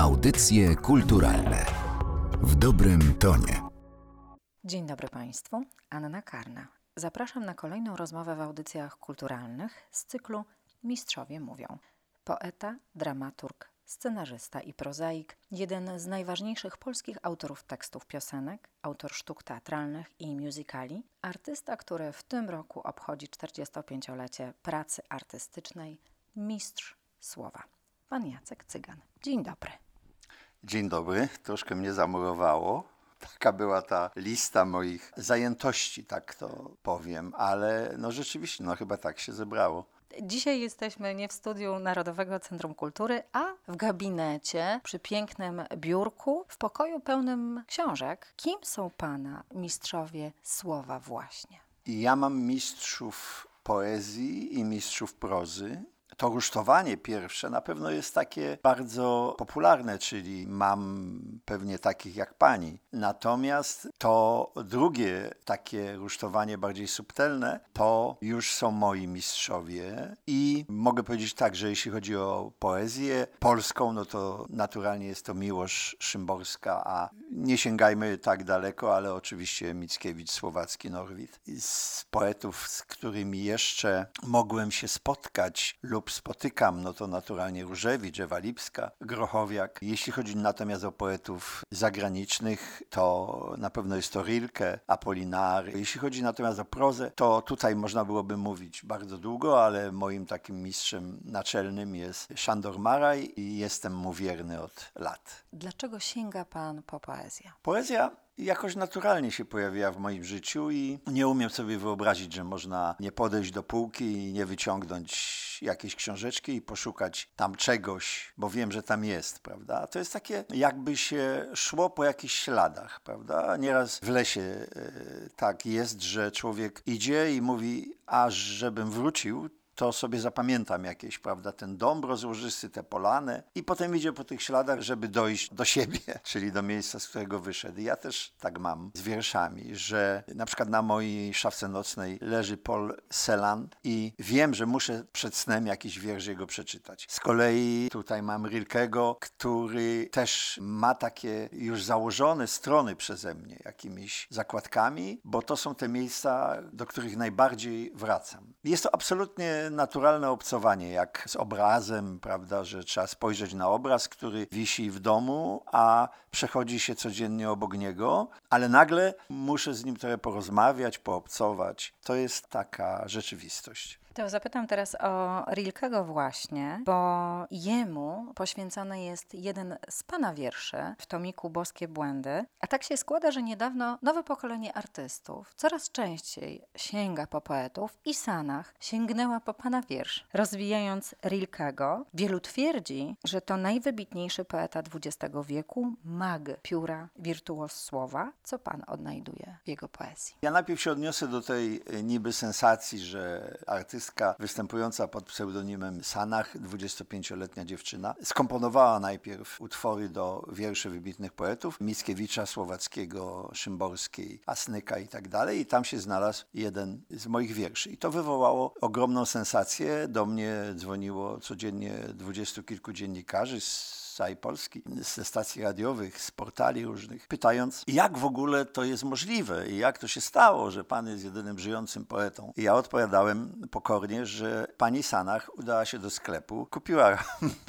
Audycje kulturalne w dobrym tonie. Dzień dobry Państwu, Anna Karna. Zapraszam na kolejną rozmowę w audycjach kulturalnych z cyklu Mistrzowie Mówią. Poeta, dramaturg, scenarzysta i prozaik, jeden z najważniejszych polskich autorów tekstów piosenek, autor sztuk teatralnych i musicali, artysta, który w tym roku obchodzi 45-lecie pracy artystycznej, mistrz słowa. Pan Jacek Cygan. Dzień dobry. Dzień dobry. Troszkę mnie zamurowało. Taka była ta lista moich zajętości, tak to powiem, ale rzeczywiście, chyba tak się zebrało. Dzisiaj jesteśmy nie w Studiu Narodowego Centrum Kultury, a w gabinecie, przy pięknym biurku, w pokoju pełnym książek. Kim są Pana mistrzowie słowa właśnie? Ja mam mistrzów poezji i mistrzów prozy. To rusztowanie pierwsze na pewno jest takie bardzo popularne, czyli mam pewnie takich jak pani. Natomiast to drugie, takie rusztowanie bardziej subtelne, to już są moi mistrzowie. I mogę powiedzieć tak, że jeśli chodzi o poezję polską, to naturalnie jest to Miłosz, Szymborska, a nie sięgajmy tak daleko, ale oczywiście Mickiewicz, Słowacki, Norwid. Z poetów, z którymi jeszcze mogłem się spotkać lub spotykam, to naturalnie Różewicz, Ewa Lipska, Grochowiak. Jeśli chodzi natomiast o poetów zagranicznych, to na pewno jest to Rilke, Apolinary. Jeśli chodzi natomiast o prozę, to tutaj można byłoby mówić bardzo długo, ale moim takim mistrzem naczelnym jest Sándor Márai i jestem mu wierny od lat. Dlaczego sięga pan po poezję? Poezja jakoś naturalnie się pojawiła w moim życiu i nie umiem sobie wyobrazić, że można nie podejść do półki i nie wyciągnąć jakiejś książeczki i poszukać tam czegoś, bo wiem, że tam jest, prawda? To jest takie, jakby się szło po jakichś śladach, prawda? Nieraz w lesie tak jest, że człowiek idzie i mówi, aż żebym wrócił, to sobie zapamiętam jakieś, prawda, ten dąb rozłożysty, te polany i potem idzie po tych śladach, żeby dojść do siebie, czyli do miejsca, z którego wyszedł. Ja też tak mam z wierszami, że na przykład na mojej szafce nocnej leży Paul Celan i wiem, że muszę przed snem jakiś wiersz jego przeczytać. Z kolei tutaj mam Rilkego, który też ma takie już założone strony przeze mnie jakimiś zakładkami, bo to są te miejsca, do których najbardziej wracam. Jest to absolutnie naturalne obcowanie, jak z obrazem, prawda, że trzeba spojrzeć na obraz, który wisi w domu, a przechodzi się codziennie obok niego, ale nagle muszę z nim trochę porozmawiać, poobcować. To jest taka rzeczywistość. To zapytam teraz o Rilkego właśnie, bo jemu poświęcony jest jeden z pana wierszy w tomiku Boskie Błędy. A tak się składa, że niedawno nowe pokolenie artystów coraz częściej sięga po poetów i Sanach sięgnęła po pana wiersz. Rozwijając Rilkego, wielu twierdzi, że to najwybitniejszy poeta XX wieku, mag pióra, wirtuos słowa. Co pan odnajduje w jego poezji? Ja najpierw się odniosę do tej niby sensacji, że artysta występująca pod pseudonimem Sanach, 25-letnia dziewczyna, skomponowała najpierw utwory do wierszy wybitnych poetów, Mickiewicza, Słowackiego, Szymborskiej, Asnyka i tak dalej. I tam się znalazł jeden z moich wierszy. I to wywołało ogromną sensację. Do mnie dzwoniło codziennie 20 kilku dziennikarzy z całej Polski, ze stacji radiowych, z portali różnych, pytając, jak w ogóle to jest możliwe i jak to się stało, że pan jest jedynym żyjącym poetą. I ja odpowiadałem pokornie, że pani Sanach udała się do sklepu, kupiła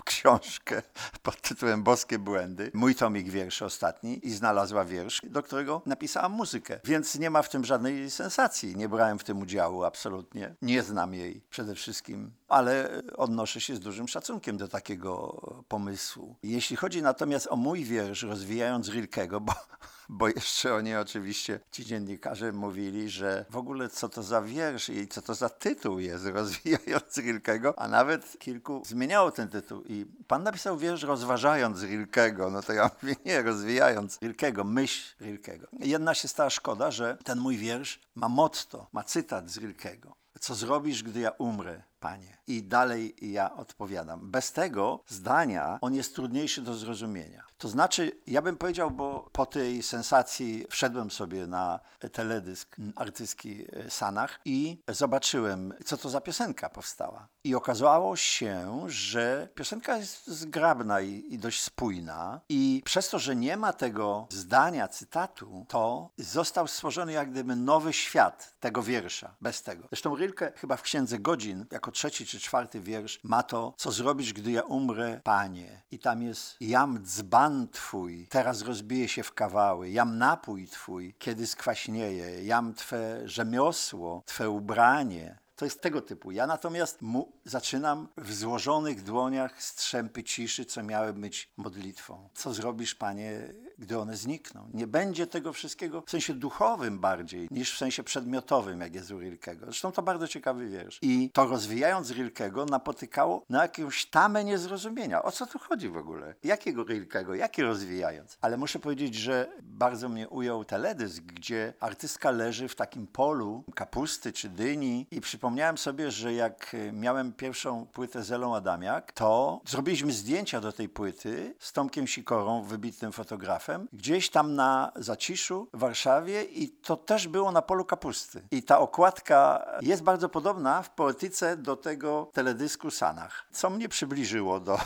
książkę pod tytułem Boskie Błędy, mój tomik wierszy ostatni i znalazła wiersz, do którego napisałam muzykę. Więc nie ma w tym żadnej sensacji. Nie brałem w tym udziału absolutnie. Nie znam jej przede wszystkim, ale odnoszę się z dużym szacunkiem do takiego pomysłu. Jeśli chodzi natomiast o mój wiersz Rozwijając Rilkego, bo jeszcze o niej oczywiście ci dziennikarze mówili, że w ogóle co to za wiersz i co to za tytuł jest Rozwijając Rilkego, a nawet kilku zmieniało ten tytuł. I pan napisał wiersz Rozważając Rilkego, to ja mówię, nie, Rozwijając Rilkego, myśl Rilkego. Jedna się stała szkoda, że ten mój wiersz ma motto, ma cytat z Rilkego. Co zrobisz, gdy ja umrę? Panie. I dalej ja odpowiadam. Bez tego zdania on jest trudniejszy do zrozumienia. To znaczy, ja bym powiedział, bo po tej sensacji wszedłem sobie na teledysk artystki Sanach i zobaczyłem, co to za piosenka powstała. I okazało się, że piosenka jest zgrabna i dość spójna. I przez to, że nie ma tego zdania, cytatu, to został stworzony jak gdyby nowy świat tego wiersza. Bez tego. Zresztą Rilke chyba w Księdze Godzin, jako trzeci czy czwarty wiersz, ma to, co zrobić, gdy ja umrę, Panie. I tam jest, jam dzban Twój, teraz rozbije się w kawały, jam napój Twój, kiedy skwaśnieje, jam Twe rzemiosło, Twe ubranie. To jest tego typu. Ja natomiast zaczynam w złożonych dłoniach strzępy ciszy, co miały być modlitwą. Co zrobisz, Panie, gdy one znikną? Nie będzie tego wszystkiego w sensie duchowym bardziej niż w sensie przedmiotowym, jak jest u Rilkego. Zresztą to bardzo ciekawy wiersz. I to Rozwijając Rilkego napotykało na jakąś tamę niezrozumienia. O co tu chodzi w ogóle? Jakiego Rilkego? Jaki rozwijając? Ale muszę powiedzieć, że bardzo mnie ujął teledysk, gdzie artystka leży w takim polu kapusty czy dyni i Przypomniałem sobie, że jak miałem pierwszą płytę z Elą Adamiak, to zrobiliśmy zdjęcia do tej płyty z Tomkiem Sikorą, wybitnym fotografem, gdzieś tam na Zaciszu w Warszawie i to też było na polu kapusty. I ta okładka jest bardzo podobna w poetyce do tego teledysku Sanach, co mnie przybliżyło do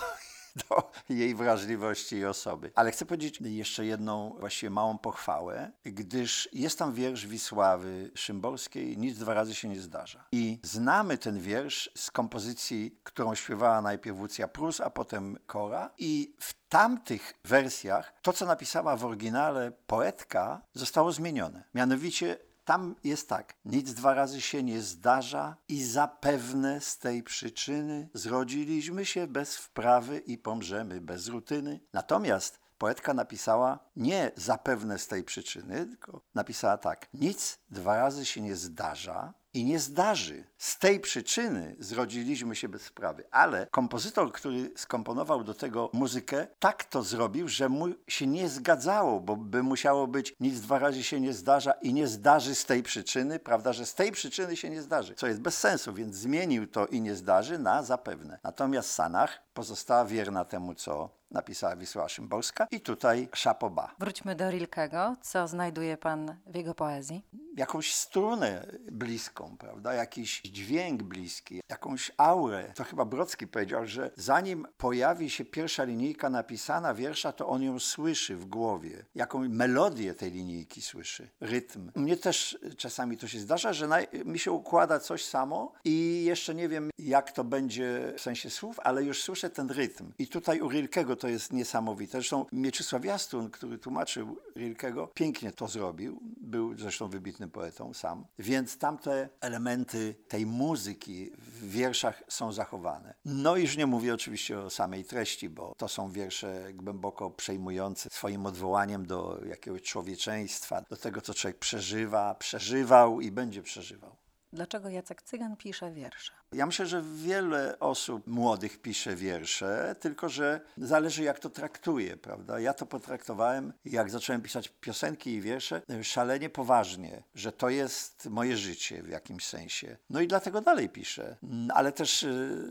jej wrażliwości i osoby. Ale chcę powiedzieć jeszcze jedną właściwie małą pochwałę, gdyż jest tam wiersz Wisławy Szymborskiej, nic dwa razy się nie zdarza. I znamy ten wiersz z kompozycji, którą śpiewała najpierw Lucja Prus, a potem Kora i w tamtych wersjach to, co napisała w oryginale poetka, zostało zmienione. Mianowicie tam jest tak, nic dwa razy się nie zdarza i zapewne z tej przyczyny zrodziliśmy się bez wprawy i pomrzemy bez rutyny. Natomiast poetka napisała nie zapewne z tej przyczyny, tylko napisała tak, nic dwa razy się nie zdarza i nie zdarzy. Z tej przyczyny zrodziliśmy się bez wprawy, ale kompozytor, który skomponował do tego muzykę, tak to zrobił, że mu się nie zgadzało, bo by musiało być nic dwa razy się nie zdarza i nie zdarzy z tej przyczyny, prawda, że z tej przyczyny się nie zdarzy, co jest bez sensu, więc zmienił to i nie zdarzy na zapewne. Natomiast Sanach pozostała wierna temu, co napisała Wisława Szymborska i tutaj chapeau bas. Wróćmy do Rilkego. Co znajduje pan w jego poezji? Jakąś strunę bliską, prawda? Jakiś dźwięk bliski, jakąś aurę. To chyba Brodski powiedział, że zanim pojawi się pierwsza linijka napisana wiersza, to on ją słyszy w głowie. Jaką melodię tej linijki słyszy, rytm. Mnie też czasami to się zdarza, że mi się układa coś samo i jeszcze nie wiem, jak to będzie w sensie słów, ale już słyszę ten rytm. I tutaj u Rilkego to jest niesamowite. Zresztą Mieczysław Jastun, który tłumaczył Rilkego, pięknie to zrobił. Był zresztą wybitnym poetą sam. Więc tamte elementy tej muzyki w wierszach są zachowane. No i już nie mówię oczywiście o samej treści, bo to są wiersze głęboko przejmujące swoim odwołaniem do jakiegoś człowieczeństwa, do tego, co człowiek przeżywa, przeżywał i będzie przeżywał. Dlaczego Jacek Cygan pisze wiersze? Ja myślę, że wiele osób młodych pisze wiersze, tylko że zależy jak to traktuje, prawda? Ja to potraktowałem, jak zacząłem pisać piosenki i wiersze, szalenie poważnie, że to jest moje życie w jakimś sensie. No i dlatego dalej piszę. Ale też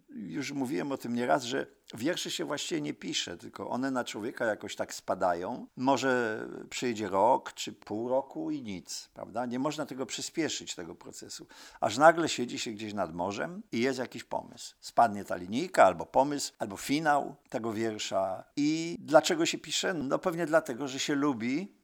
już mówiłem o tym nieraz, że wierszy się właściwie nie pisze, tylko one na człowieka jakoś tak spadają. Może przyjdzie rok czy pół roku i nic, prawda? Nie można tego przyspieszyć, tego procesu. Aż nagle siedzi się gdzieś nad morzem i jest jakiś pomysł. Spadnie ta linijka, albo pomysł, albo finał tego wiersza. I dlaczego się pisze? No pewnie dlatego, że się lubi,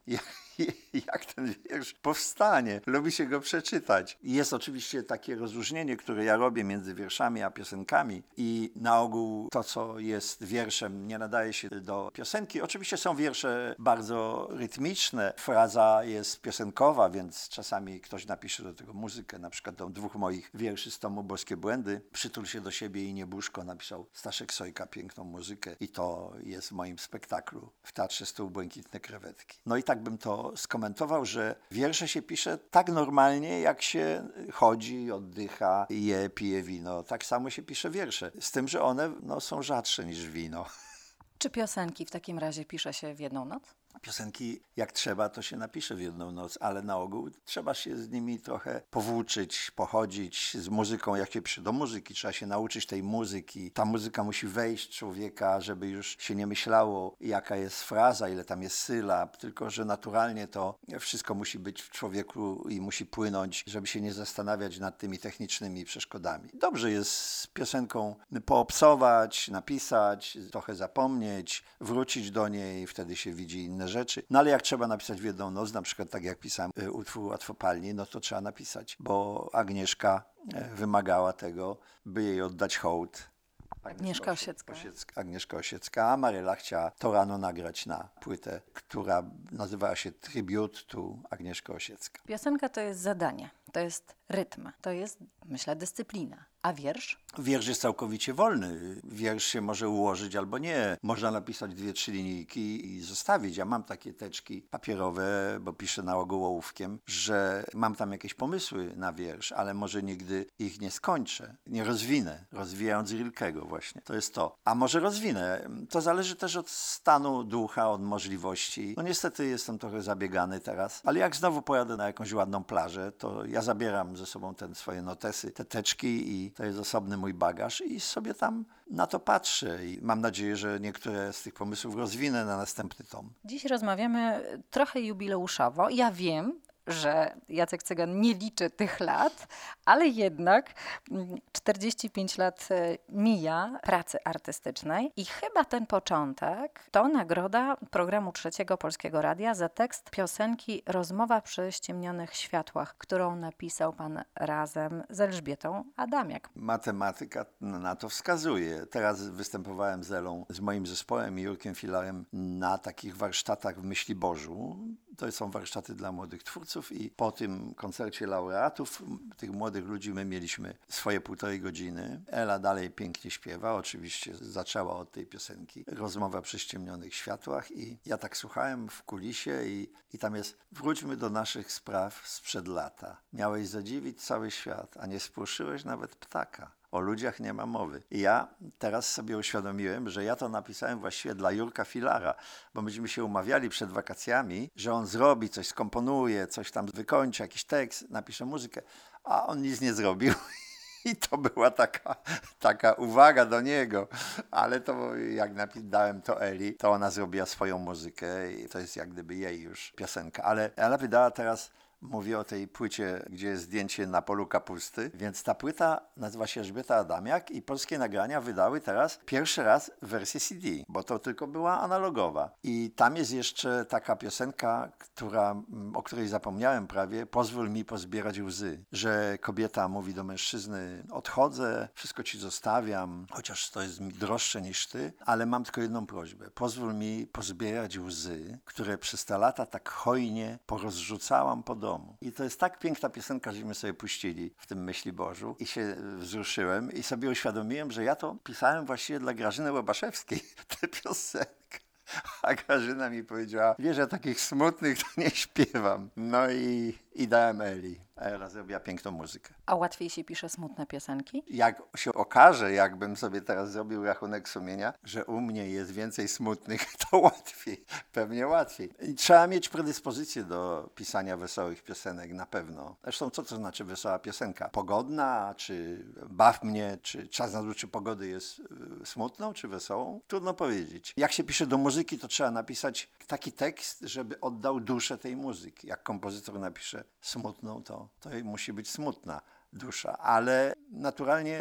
jak ten wiersz powstanie. Lubi się go przeczytać. Jest oczywiście takie rozróżnienie, które ja robię między wierszami a piosenkami i na ogół to, co jest wierszem, nie nadaje się do piosenki. Oczywiście są wiersze bardzo rytmiczne. Fraza jest piosenkowa, więc czasami ktoś napisze do tego muzykę. Na przykład do dwóch moich wierszy z tomu Boskie Błędy. Przytul się do siebie i niebuszko napisał Staszek Sojka piękną muzykę i to jest w moim spektaklu w Teatrze Stół Błękitne Krewetki. No i tak bym to skomentował, że wiersze się pisze tak normalnie, jak się chodzi, oddycha, je, pije wino. Tak samo się pisze wiersze, z tym, że one są rzadsze niż wino. Czy piosenki w takim razie pisze się w jedną noc? Piosenki jak trzeba, to się napisze w jedną noc, ale na ogół trzeba się z nimi trochę powłóczyć, pochodzić z muzyką, jak się do muzyki, trzeba się nauczyć tej muzyki. Ta muzyka musi wejść w człowieka, żeby już się nie myślało, jaka jest fraza, ile tam jest sylab, tylko że naturalnie to wszystko musi być w człowieku i musi płynąć, żeby się nie zastanawiać nad tymi technicznymi przeszkodami. Dobrze jest z piosenką poobsować, napisać, trochę zapomnieć, wrócić do niej, wtedy się widzi inne rzeczy. No ale jak trzeba napisać w jedną noc, na przykład tak jak pisałem utwór Łatwopalni, no to trzeba napisać, bo Agnieszka wymagała tego, by jej oddać hołd. Agnieszka Osiecka. A Maryla chciała to rano nagrać na płytę, która nazywała się Tribute to Agnieszka Osiecka. Piosenka to jest zadanie, to jest rytm, to jest, myślę, dyscyplina. A wiersz? Wiersz jest całkowicie wolny. Wiersz się może ułożyć albo nie. Można napisać 2-3 linijki i zostawić. Ja mam takie teczki papierowe, bo piszę na ogół ołówkiem, że mam tam jakieś pomysły na wiersz, ale może nigdy ich nie skończę, nie rozwinę. Rozwijając Rilkego właśnie. To jest to. A może rozwinę. To zależy też od stanu ducha, od możliwości. No niestety jestem trochę zabiegany teraz, ale jak znowu pojadę na jakąś ładną plażę, to ja zabieram ze sobą swoje notesy, te teczki i to jest osobny mój bagaż i sobie tam na to patrzę i mam nadzieję, że niektóre z tych pomysłów rozwinę na następny tom. Dziś rozmawiamy trochę jubileuszowo. Ja wiem, że Jacek Cygan nie liczy tych lat, ale jednak 45 lat mija pracy artystycznej i chyba ten początek to nagroda programu Trzeciego Polskiego Radia za tekst piosenki Rozmowa przy ściemnionych światłach, którą napisał pan razem z Elżbietą Adamiak. Matematyka na to wskazuje. Teraz występowałem z Elą, z moim zespołem i Jurkiem Filarem na takich warsztatach w Myśliborzu. To są warsztaty dla młodych twórców i po tym koncercie laureatów, tych młodych ludzi, my mieliśmy swoje 1,5 godziny. Ela dalej pięknie śpiewa, oczywiście zaczęła od tej piosenki Rozmowa przy ściemnionych światłach i ja tak słuchałem w kulisie i tam jest: wróćmy do naszych spraw sprzed lata. Miałeś zadziwić cały świat, a nie spłoszyłeś nawet ptaka. O ludziach nie ma mowy. I ja teraz sobie uświadomiłem, że ja to napisałem właściwie dla Jurka Filara, bo myśmy się umawiali przed wakacjami, że on zrobi coś, skomponuje, coś tam wykończy, jakiś tekst, napisze muzykę, a on nic nie zrobił. I to była taka uwaga do niego, ale to jak dałem to Eli, to ona zrobiła swoją muzykę i to jest jak gdyby jej już piosenka. Ale Ela wydała teraz... Mówię o tej płycie, gdzie jest zdjęcie na polu kapusty, więc ta płyta nazywa się Elżbieta Adamiak i Polskie Nagrania wydały teraz pierwszy raz wersję CD, bo to tylko była analogowa. I tam jest jeszcze taka piosenka, o której zapomniałem prawie, Pozwól mi pozbierać łzy, że kobieta mówi do mężczyzny: odchodzę, wszystko ci zostawiam, chociaż to jest mi droższe niż ty, ale mam tylko jedną prośbę, pozwól mi pozbierać łzy, które przez te lata tak hojnie porozrzucałam po domu. I to jest tak piękna piosenka, żeśmy sobie puścili w tym Myśliborzu i się wzruszyłem i sobie uświadomiłem, że ja to pisałem właściwie dla Grażyny Łobaszewskiej, tę piosenkę. A Grażyna mi powiedziała: wiesz, ja takich smutnych to nie śpiewam. No i dałem Eli. Ela zrobiła piękną muzykę. A łatwiej się pisze smutne piosenki? Jak się okaże, jakbym sobie teraz zrobił rachunek sumienia, że u mnie jest więcej smutnych, to łatwiej, pewnie łatwiej. I trzeba mieć predyspozycję do pisania wesołych piosenek, na pewno. Zresztą co to znaczy wesoła piosenka? Pogodna, czy baw mnie, czy czas na duszy pogody jest smutną, czy wesołą? Trudno powiedzieć. Jak się pisze do muzyki, to trzeba napisać taki tekst, żeby oddał duszę tej muzyki. Jak kompozytor napisze smutną, to musi być smutna dusza, ale naturalnie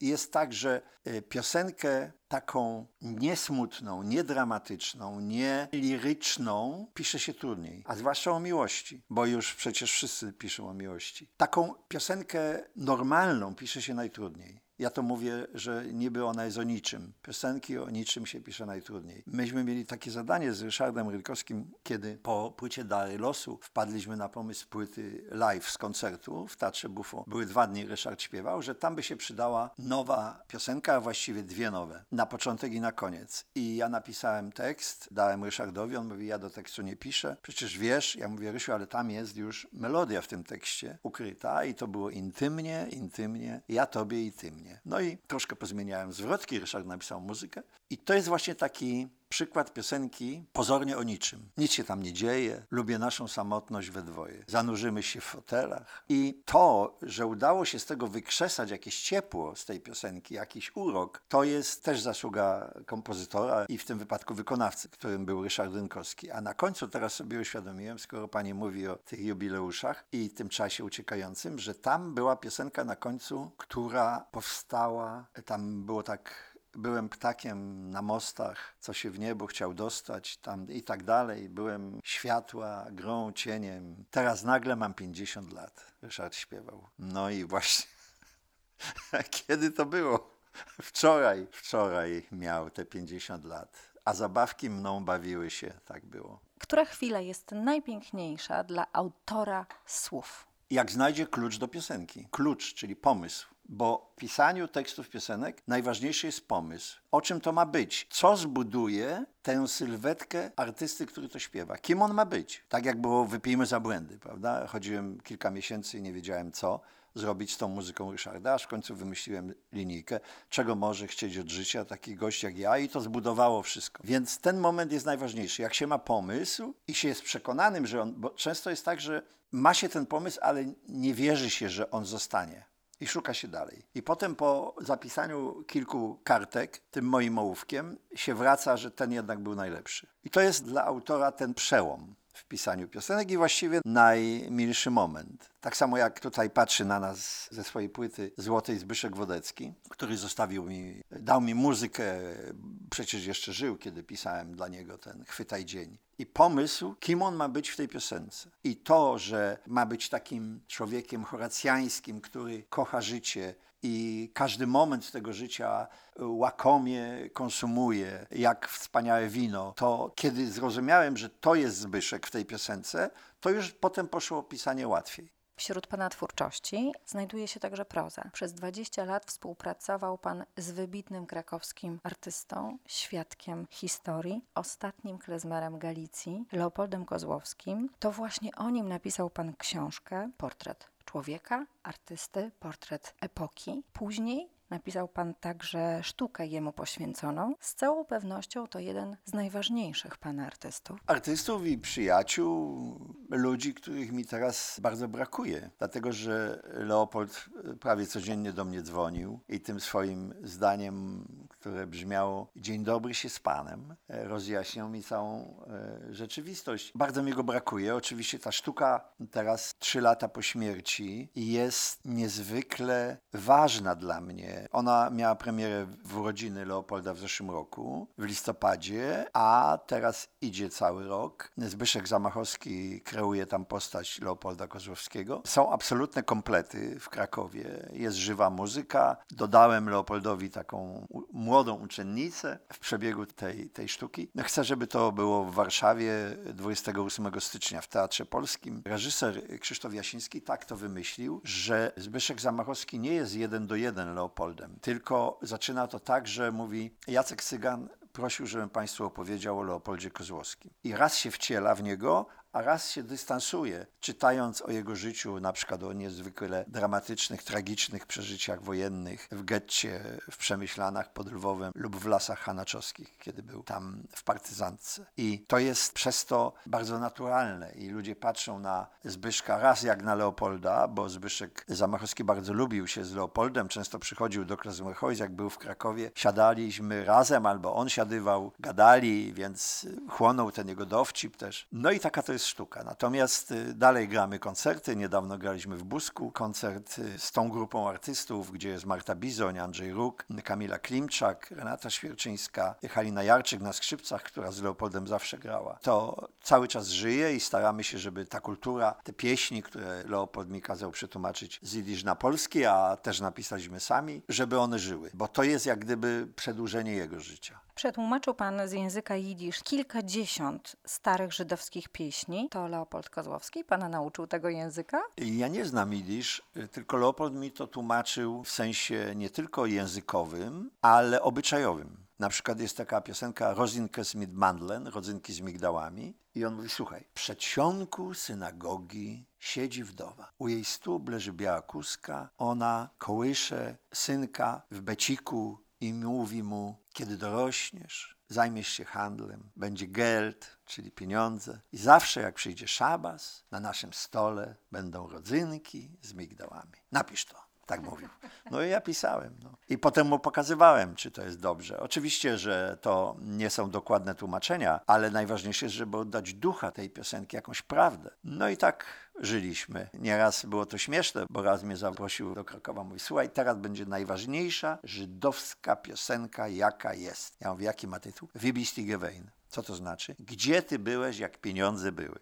jest tak, że piosenkę taką niesmutną, niedramatyczną, nieliryczną pisze się trudniej, a zwłaszcza o miłości, bo już przecież wszyscy piszą o miłości. Taką piosenkę normalną pisze się najtrudniej. Ja to mówię, że niby ona jest o niczym. Piosenki o niczym się pisze najtrudniej. Myśmy mieli takie zadanie z Ryszardem Rylkowskim, kiedy po płycie Dary Losu wpadliśmy na pomysł płyty live z koncertu w Teatrze Buffon. Były 2 dni, Ryszard śpiewał, że tam by się przydała nowa piosenka, a właściwie 2 nowe. Na początek i na koniec. I ja napisałem tekst, dałem Ryszardowi, on mówi: ja do tekstu nie piszę. Przecież wiesz, ja mówię: Rysiu, ale tam jest już melodia w tym tekście ukryta i to było intymnie, intymnie, ja tobie i ty mnie. No i troszkę pozmieniałem zwrotki, Ryszard napisał muzykę i to jest właśnie taki przykład piosenki Pozornie o niczym. Nic się tam nie dzieje, lubię naszą samotność we dwoje. Zanurzymy się w fotelach. I to, że udało się z tego wykrzesać jakieś ciepło z tej piosenki, jakiś urok, to jest też zasługa kompozytora i w tym wypadku wykonawcy, którym był Ryszard Rylkowski. A na końcu teraz sobie uświadomiłem, skoro pani mówi o tych jubileuszach i tym czasie uciekającym, że tam była piosenka na końcu, która powstała, tam było tak... Byłem ptakiem na mostach, co się w niebo chciał dostać, tam i tak dalej. Byłem światła, grą, cieniem. Teraz nagle mam 50 lat. Ryszard śpiewał. No i właśnie, kiedy to było? Wczoraj miał te 50 lat, a zabawki mną bawiły się, tak było. Która chwila jest najpiękniejsza dla autora słów? Jak znajdzie klucz do piosenki. Klucz, czyli pomysł. Bo w pisaniu tekstów piosenek najważniejszy jest pomysł. O czym to ma być? Co zbuduje tę sylwetkę artysty, który to śpiewa? Kim on ma być? Tak jak było Wypijmy za błędy, prawda? Chodziłem kilka miesięcy i nie wiedziałem, co zrobić z tą muzyką Ryszarda, aż w końcu wymyśliłem linijkę, czego może chcieć od życia taki gość jak ja, i to zbudowało wszystko. Więc ten moment jest najważniejszy. Jak się ma pomysł i się jest przekonanym, że on... Bo często jest tak, że ma się ten pomysł, ale nie wierzy się, że on zostanie. I szuka się dalej. I potem po zapisaniu kilku kartek tym moim ołówkiem się wraca, że ten jednak był najlepszy. I to jest dla autora ten przełom w pisaniu piosenek i właściwie najmilszy moment. Tak samo jak tutaj patrzy na nas ze swojej płyty złotej Zbyszek Wodecki, który dał mi muzykę, przecież jeszcze żył, kiedy pisałem dla niego ten Chwytaj dzień. I pomysł, kim on ma być w tej piosence. I to, że ma być takim człowiekiem horacjańskim, który kocha życie i każdy moment tego życia łakomie konsumuje, jak wspaniałe wino. To kiedy zrozumiałem, że to jest Zbyszek w tej piosence, to już potem poszło pisanie łatwiej. Wśród pana twórczości znajduje się także proza. Przez 20 lat współpracował pan z wybitnym krakowskim artystą, świadkiem historii, ostatnim klezmerem Galicji, Leopoldem Kozłowskim. To właśnie o nim napisał pan książkę Portret człowieka, artysty, portret epoki. Później napisał pan także sztukę jemu poświęconą. Z całą pewnością to jeden z najważniejszych pana artystów. Artystów i przyjaciół, ludzi, których mi teraz bardzo brakuje. Dlatego, że Leopold prawie codziennie do mnie dzwonił i tym swoim zdaniem, które brzmiało dzień dobry się z panem, rozjaśniał mi całą rzeczywistość. Bardzo mi go brakuje. Oczywiście ta sztuka teraz 3 lata po śmierci jest niezwykle ważna dla mnie. Ona miała premierę w urodziny Leopolda w zeszłym roku, w listopadzie, a teraz idzie cały rok. Zbyszek Zamachowski kreuje tam postać Leopolda Kozłowskiego. Są absolutne komplety w Krakowie, jest żywa muzyka. Dodałem Leopoldowi taką młodą uczennicę w przebiegu tej sztuki. Chcę, żeby to było w Warszawie 28 stycznia w Teatrze Polskim. Reżyser Krzysztof Jasiński tak to wymyślił, że Zbyszek Zamachowski nie jest 1:1 Leopold. Tylko zaczyna to tak, że mówi Jacek Cygan prosił, żebym państwu opowiedział o Leopoldzie Kozłowskim. I raz się wciela w niego, a raz się dystansuje, czytając o jego życiu, na przykład o niezwykle dramatycznych, tragicznych przeżyciach wojennych w getcie, w Przemyślanach pod Lwowem lub w lasach hanaczowskich, kiedy był tam w partyzantce. I to jest przez to bardzo naturalne i ludzie patrzą na Zbyszka raz jak na Leopolda, bo Zbyszek Zamachowski bardzo lubił się z Leopoldem, często przychodził do Klezmerhoiz, jak był w Krakowie, siadaliśmy razem albo on siadywał, gadali, więc chłonął ten jego dowcip też. No i taka to jest sztuka. Natomiast dalej gramy koncerty. Niedawno graliśmy w Busku koncert z tą grupą artystów, gdzie jest Marta Bizoń, Andrzej Róg, Kamila Klimczak, Renata Świerczyńska, Halina Jarczyk na skrzypcach, która z Leopoldem zawsze grała. To cały czas żyje i staramy się, żeby ta kultura, te pieśni, które Leopold mi kazał przetłumaczyć z jidysz na polski, a też napisaliśmy sami, żeby one żyły, bo to jest jak gdyby przedłużenie jego życia. Przetłumaczył pan z języka jidysz kilkadziesiąt starych żydowskich pieśni. To Leopold Kozłowski pana nauczył tego języka? Ja nie znam jidysz, tylko Leopold mi to tłumaczył w sensie nie tylko językowym, ale obyczajowym. Na przykład jest taka piosenka Rozinkę z Mandlen, rodzynki z migdałami. I on mówi, słuchaj, w przedsionku synagogi siedzi wdowa. U jej stóp leży biała kuska, ona kołysze synka w beciku i mówi mu, kiedy dorośniesz, zajmiesz się handlem, będzie geld, czyli pieniądze. I zawsze jak przyjdzie szabas, na naszym stole będą rodzynki z migdałami. Napisz to. Tak mówił. No i ja pisałem. No. I potem mu pokazywałem, czy to jest dobrze. Oczywiście, że to nie są dokładne tłumaczenia, ale najważniejsze jest, żeby oddać ducha tej piosenki, jakąś prawdę. No i tak żyliśmy. Nieraz było to śmieszne, bo raz mnie zaprosił do Krakowa. Mówi, słuchaj, teraz będzie najważniejsza żydowska piosenka, jaka jest. Ja mówię, jaki ma tytuł? Wie bist du gewein. Co to znaczy? Gdzie ty byłeś, jak pieniądze były?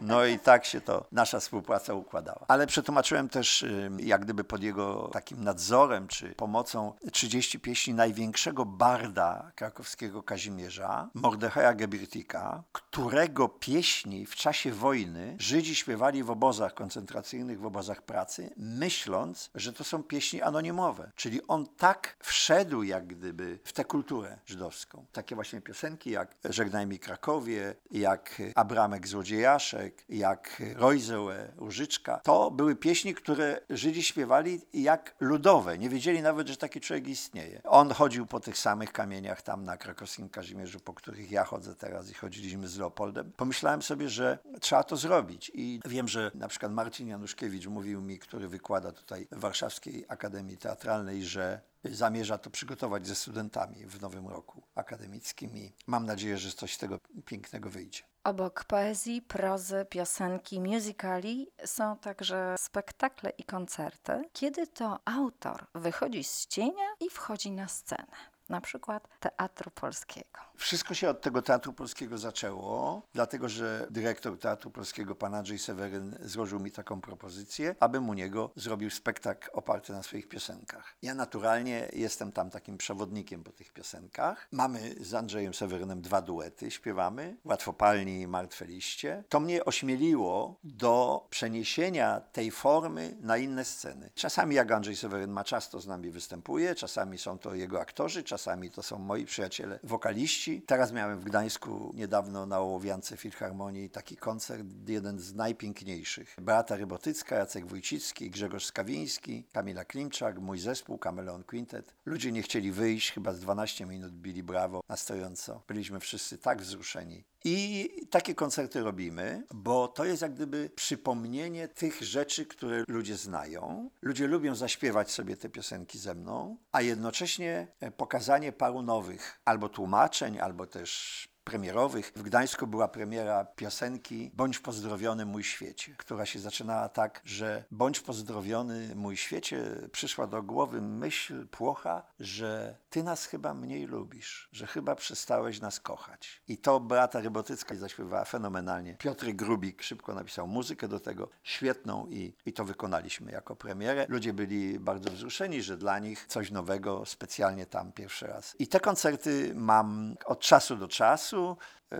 No i tak się to nasza współpraca układała. Ale przetłumaczyłem też, jak gdyby pod jego takim nadzorem czy pomocą 30 pieśni największego barda krakowskiego Kazimierza, Mordechaja Gebirtika, którego pieśni w czasie wojny Żydzi śpiewali w obozach koncentracyjnych, w obozach pracy, myśląc, że to są pieśni anonimowe. Czyli on tak wszedł jak gdyby w tę kulturę żydowską. Takie właśnie piosenki jak Żegnaj mi Krakowie, jak Abramek Złodziejaszek, jak Rojzełe, Różyczka. To były pieśni, które Żydzi śpiewali jak ludowe. Nie wiedzieli nawet, że taki człowiek istnieje. On chodził po tych samych kamieniach tam na krakowskim Kazimierzu, po których ja chodzę teraz i chodziliśmy z Leopoldem. Pomyślałem sobie, że trzeba to zrobić. I wiem, że na przykład Marcin Januszkiewicz mówił mi, który wykłada tutaj w Warszawskiej Akademii Teatralnej, że zamierza to przygotować ze studentami w nowym roku akademickim i mam nadzieję, że coś z tego pięknego wyjdzie. Obok poezji, prozy, piosenki, musicali są także spektakle i koncerty, kiedy to autor wychodzi z cienia i wchodzi na scenę. Na przykład Teatru Polskiego. Wszystko się od tego Teatru Polskiego zaczęło, dlatego że dyrektor Teatru Polskiego, pan Andrzej Seweryn, złożył mi taką propozycję, abym u niego zrobił spektakl oparty na swoich piosenkach. Ja naturalnie jestem tam takim przewodnikiem po tych piosenkach. Mamy z Andrzejem Sewerynem 2 duety, śpiewamy, Łatwopalni i Martwe liście. To mnie ośmieliło do przeniesienia tej formy na inne sceny. Czasami jak Andrzej Seweryn ma czas, to z nami występuje, czasami są to jego aktorzy, czasami to są moi przyjaciele wokaliści. Teraz miałem w Gdańsku niedawno na Ołowiance Filharmonii taki koncert, jeden z najpiękniejszych. Beata Rybotycka, Jacek Wójcicki, Grzegorz Skawiński, Kamila Klimczak, mój zespół, Kameleon Quintet. Ludzie nie chcieli wyjść, chyba z 12 minut bili brawo na stojąco. Byliśmy wszyscy tak wzruszeni. I takie koncerty robimy, bo to jest jak gdyby przypomnienie tych rzeczy, które ludzie znają. Ludzie lubią zaśpiewać sobie te piosenki ze mną, a jednocześnie pokazanie paru nowych albo tłumaczeń, albo też premierowych. W Gdańsku była premiera piosenki Bądź pozdrowiony, mój świecie, która się zaczynała tak, że bądź pozdrowiony, mój świecie, przyszła do głowy myśl płocha, że ty nas chyba mniej lubisz, że chyba przestałeś nas kochać. I to Beata Rybotycka zaśpiewała fenomenalnie. Piotr Grubik szybko napisał muzykę do tego, świetną i to wykonaliśmy jako premierę. Ludzie byli bardzo wzruszeni, że dla nich coś nowego, specjalnie tam pierwszy raz. I te koncerty mam od czasu do czasu,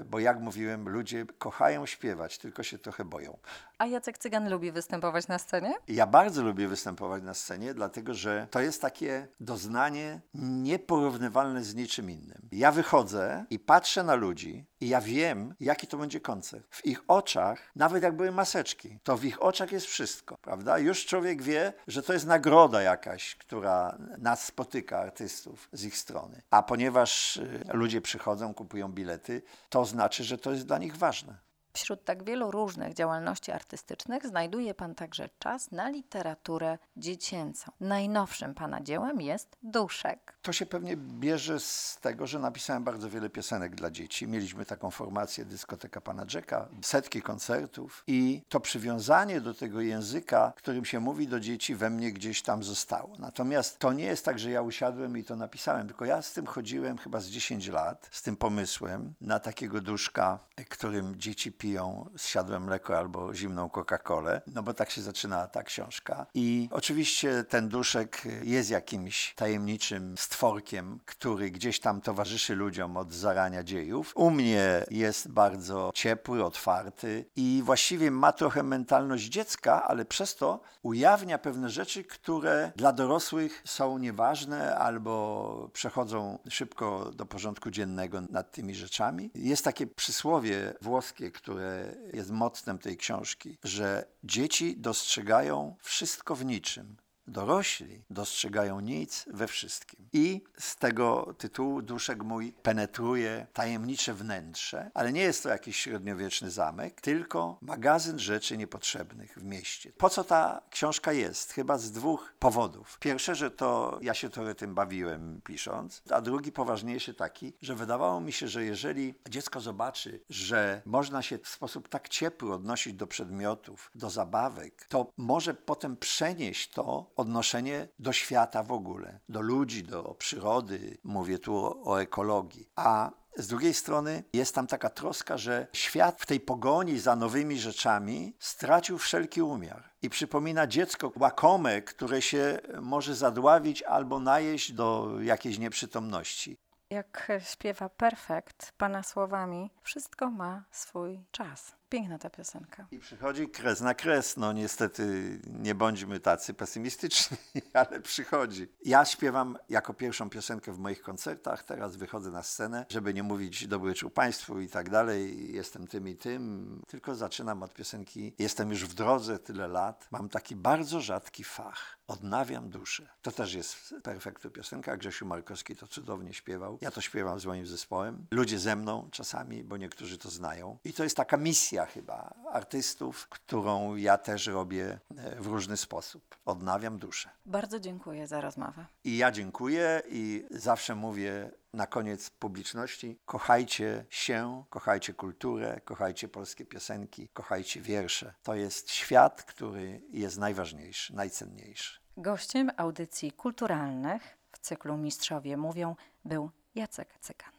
bo jak mówiłem, ludzie kochają śpiewać, tylko się trochę boją. A Jacek Cygan lubi występować na scenie? Ja bardzo lubię występować na scenie, dlatego że to jest takie doznanie nieporównywalne z niczym innym. Ja wychodzę i patrzę na ludzi i ja wiem, jaki to będzie koncert. W ich oczach, nawet jak były maseczki, to w ich oczach jest wszystko, prawda? Już człowiek wie, że to jest nagroda jakaś, która nas spotyka, artystów, z ich strony. A ponieważ ludzie przychodzą, kupują bilety, to znaczy, że to jest dla nich ważne. Wśród tak wielu różnych działalności artystycznych znajduje pan także czas na literaturę dziecięcą. Najnowszym pana dziełem jest Duszek. To się pewnie bierze z tego, że napisałem bardzo wiele piosenek dla dzieci. Mieliśmy taką formację Dyskoteka Pana Jacka, setki koncertów i to przywiązanie do tego języka, którym się mówi do dzieci, we mnie gdzieś tam zostało. Natomiast to nie jest tak, że ja usiadłem i to napisałem, tylko ja z tym chodziłem chyba z 10 lat, z tym pomysłem na takiego duszka, którym dzieci piją zsiadłe mleko albo zimną Coca-Colę, no bo tak się zaczynała ta książka. I oczywiście ten duszek jest jakimś tajemniczym stworkiem, który gdzieś tam towarzyszy ludziom od zarania dziejów. U mnie jest bardzo ciepły, otwarty i właściwie ma trochę mentalność dziecka, ale przez to ujawnia pewne rzeczy, które dla dorosłych są nieważne albo przechodzą szybko do porządku dziennego nad tymi rzeczami. Jest takie przysłowie włoskie, które jest mottem tej książki, że dzieci dostrzegają wszystko w niczym, Dorośli dostrzegają nic we wszystkim. I z tego tytułu Duszek mój penetruje tajemnicze wnętrze, ale nie jest to jakiś średniowieczny zamek, tylko magazyn rzeczy niepotrzebnych w mieście. Po co ta książka jest? Chyba z dwóch powodów. Pierwsze, że to ja się trochę tym bawiłem pisząc, a drugi poważniejszy taki, że wydawało mi się, że jeżeli dziecko zobaczy, że można się w sposób tak ciepły odnosić do przedmiotów, do zabawek, to może potem przenieść to odnoszenie do świata w ogóle, do ludzi, do przyrody, mówię tu o ekologii, a z drugiej strony jest tam taka troska, że świat w tej pogoni za nowymi rzeczami stracił wszelki umiar i przypomina dziecko łakome, które się może zadławić albo najeść do jakiejś nieprzytomności. Jak śpiewa Perfekt pana słowami, wszystko ma swój czas. Piękna ta piosenka. I przychodzi kres na kres. No niestety nie bądźmy tacy pesymistyczni, ale przychodzi. Ja śpiewam jako pierwszą piosenkę w moich koncertach. Teraz wychodzę na scenę, żeby nie mówić dobry wieczór państwu i tak dalej. Jestem tym i tym. Tylko zaczynam od piosenki. Jestem już w drodze tyle lat. Mam taki bardzo rzadki fach. Odnawiam duszę. To też jest perfektu piosenka. Grzesiu Markowski to cudownie śpiewał. Ja to śpiewam z moim zespołem. Ludzie ze mną czasami, bo niektórzy to znają. I to jest taka misja chyba artystów, którą ja też robię w różny sposób. Odnawiam duszę. Bardzo dziękuję za rozmowę. I ja dziękuję i zawsze mówię na koniec publiczności, kochajcie się, kochajcie kulturę, kochajcie polskie piosenki, kochajcie wiersze. To jest świat, który jest najważniejszy, najcenniejszy. Gościem audycji kulturalnych w cyklu Mistrzowie Mówią był Jacek Cygan.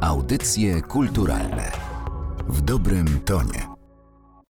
Audycje kulturalne w dobrym tonie.